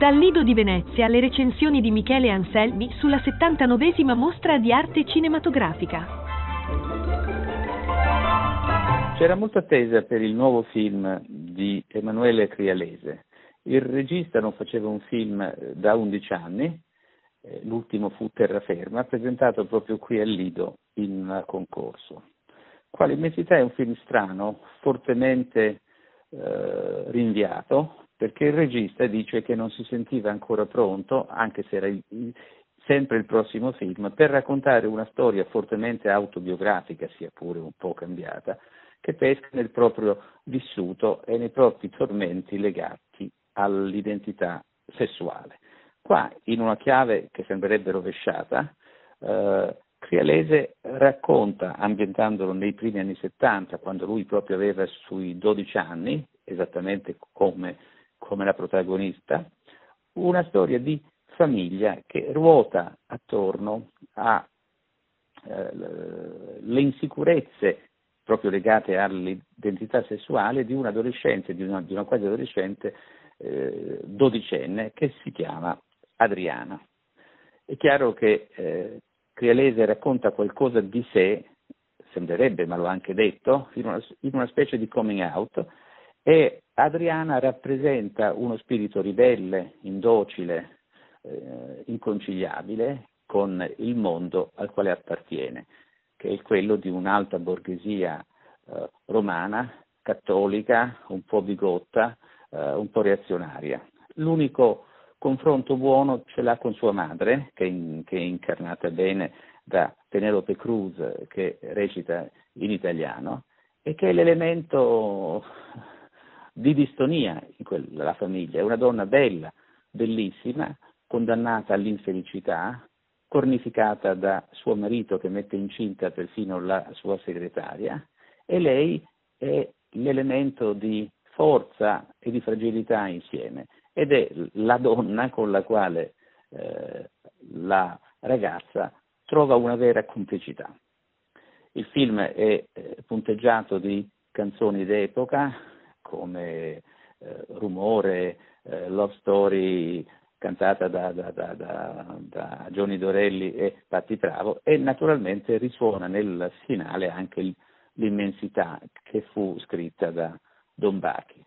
Dal Lido di Venezia le recensioni di Michele Anselmi sulla 79esima mostra di arte cinematografica. C'era molta attesa per il nuovo film di Emanuele Crialese. Il regista non faceva un film da 11 anni, l'ultimo fu Terraferma, presentato proprio qui al Lido in concorso. Quale immensità è un film strano, fortemente rinviato, perché il regista dice che non si sentiva ancora pronto, anche se era sempre il prossimo film, per raccontare una storia fortemente autobiografica, sia pure un po' cambiata, che pesca nel proprio vissuto e nei propri tormenti legati all'identità sessuale. Qua, in una chiave che sembrerebbe rovesciata, Crialese racconta, ambientandolo nei primi anni 70, quando lui proprio aveva sui 12 anni, esattamente come la protagonista, una storia di famiglia che ruota attorno alle insicurezze proprio legate all'identità sessuale di un adolescente, di una quasi adolescente dodicenne che si chiama Adriana. È chiaro che Crialese racconta qualcosa di sé, sembrerebbe, ma l'ho anche detto, in una specie di coming out, e Adriana rappresenta uno spirito ribelle, indocile, inconciliabile con il mondo al quale appartiene, che è quello di un'alta borghesia romana, cattolica, un po' bigotta, un po' reazionaria. L'unico confronto buono ce l'ha con sua madre, che è incarnata bene da Penelope Cruz, che recita in italiano, e che è l'elemento di distonia in quella famiglia. È una donna bella, bellissima, condannata all'infelicità, cornificata da suo marito che mette incinta perfino la sua segretaria, e lei è l'elemento di forza e di fragilità insieme, ed è la donna con la quale la ragazza trova una vera complicità. Il film è punteggiato di canzoni d'epoca come Rumore, Love Story, cantata da Johnny Dorelli e Patti Bravo, e naturalmente risuona nel finale anche l'immensità, che fu scritta da Don Bacchi.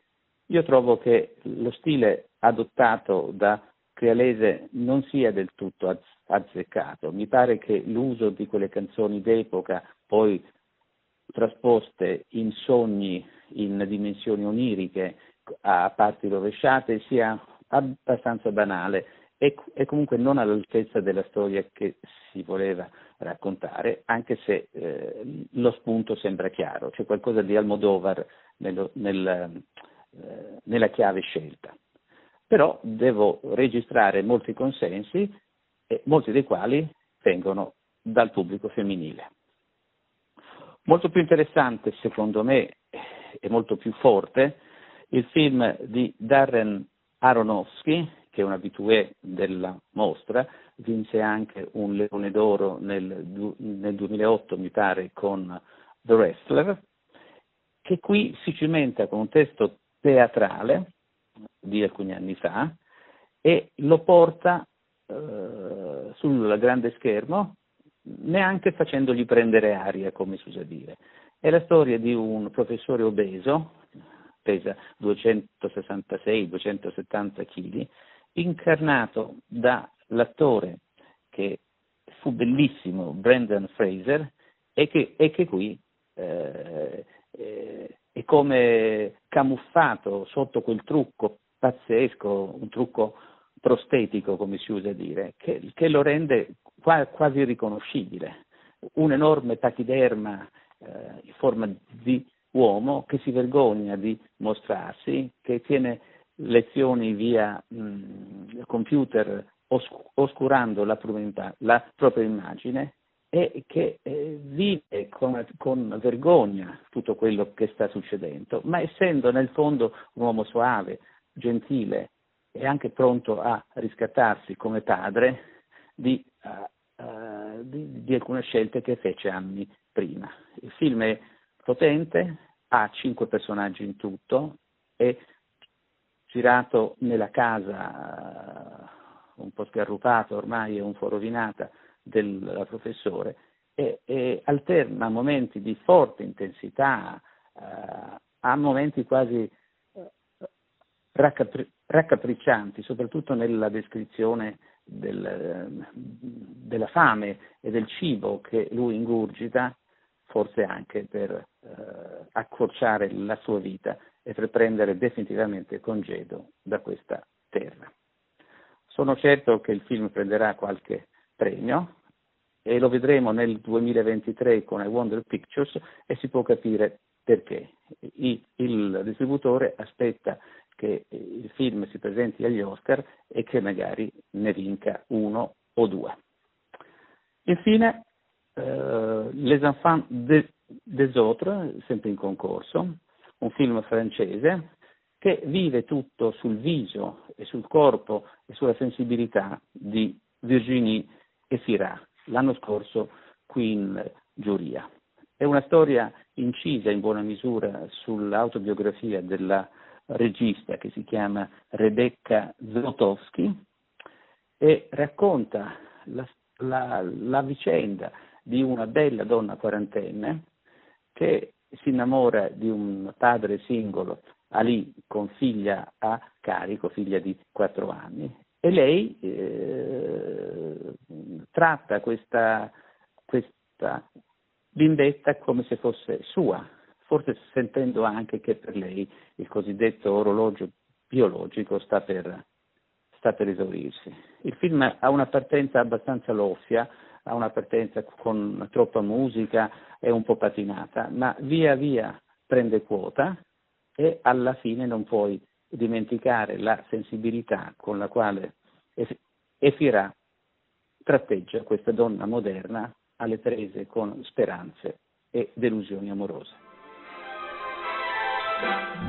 Io trovo che lo stile adottato da Crialese non sia del tutto azzeccato. Mi pare che l'uso di quelle canzoni d'epoca, poi trasposte in sogni, in dimensioni oniriche, a parti rovesciate, sia abbastanza banale e comunque non all'altezza della storia che si voleva raccontare, anche se lo spunto sembra chiaro, c'è qualcosa di Almodóvar nella chiave scelta. Però devo registrare molti consensi, e molti dei quali vengono dal pubblico femminile. Molto più interessante, secondo me, e molto più forte, il film di Darren Aronofsky, che è un abitué della mostra, vinse anche un Leone d'Oro nel 2008, mi pare, con The Wrestler, che qui si cimenta con un testo teatrale di alcuni anni fa e lo porta sul grande schermo, neanche facendogli prendere aria, come si usa dire. È la storia di un professore obeso, pesa 266-270 kg, incarnato dall'attore che fu bellissimo Brendan Fraser, e che qui è come camuffato sotto quel trucco pazzesco, un trucco prostetico, come si usa dire, che lo rende quasi riconoscibile, un enorme pachiderma in forma di uomo che si vergogna di mostrarsi, che tiene lezioni via computer oscurando la propria immagine, e che vive con vergogna tutto quello che sta succedendo, ma essendo nel fondo un uomo soave, gentile e anche pronto a riscattarsi come padre di alcune scelte che fece anni prima. Il film è potente, ha 5 personaggi in tutto, è girato nella casa po' sgarrupata ormai, è un po' rovinata, della professore, e alterna momenti di forte intensità a momenti quasi raccapriccianti, soprattutto nella descrizione della fame e del cibo che lui ingurgita, forse anche per accorciare la sua vita e per prendere definitivamente congedo da questa terra. Sono certo che il film prenderà qualche premio e lo vedremo nel 2023 con I Wonder Pictures, e si può capire perché. Il distributore aspetta che il film si presenti agli Oscar e che magari ne vinca uno o due. Infine, Les Enfants des Autres, sempre in concorso, un film francese che vive tutto sul viso e sul corpo e sulla sensibilità di Virginie Efira, l'anno scorso qui in giuria. È una storia incisa in buona misura sull'autobiografia della regista, che si chiama Rebecca Zlotowski, e racconta la vicenda di una bella donna quarantenne che si innamora di un padre singolo, Ali, con figlia a carico, figlia di 4 anni, e lei tratta questa bimbetta come se fosse sua, forse sentendo anche che per lei il cosiddetto orologio biologico sta per esaurirsi. Il film ha una partenza abbastanza loffia, ha una partenza con troppa musica, è un po' patinata, ma via via prende quota e alla fine non puoi dimenticare la sensibilità con la quale Efira tratteggia questa donna moderna alle prese con speranze e delusioni amorose.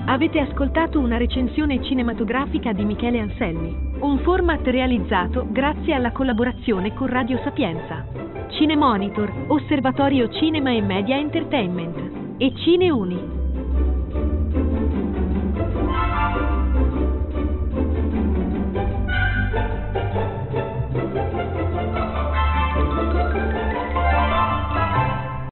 Avete ascoltato una recensione cinematografica di Michele Anselmi, un format realizzato grazie alla collaborazione con Radio Sapienza, Cine Monitor, Osservatorio Cinema e Media Entertainment e Cine Uni.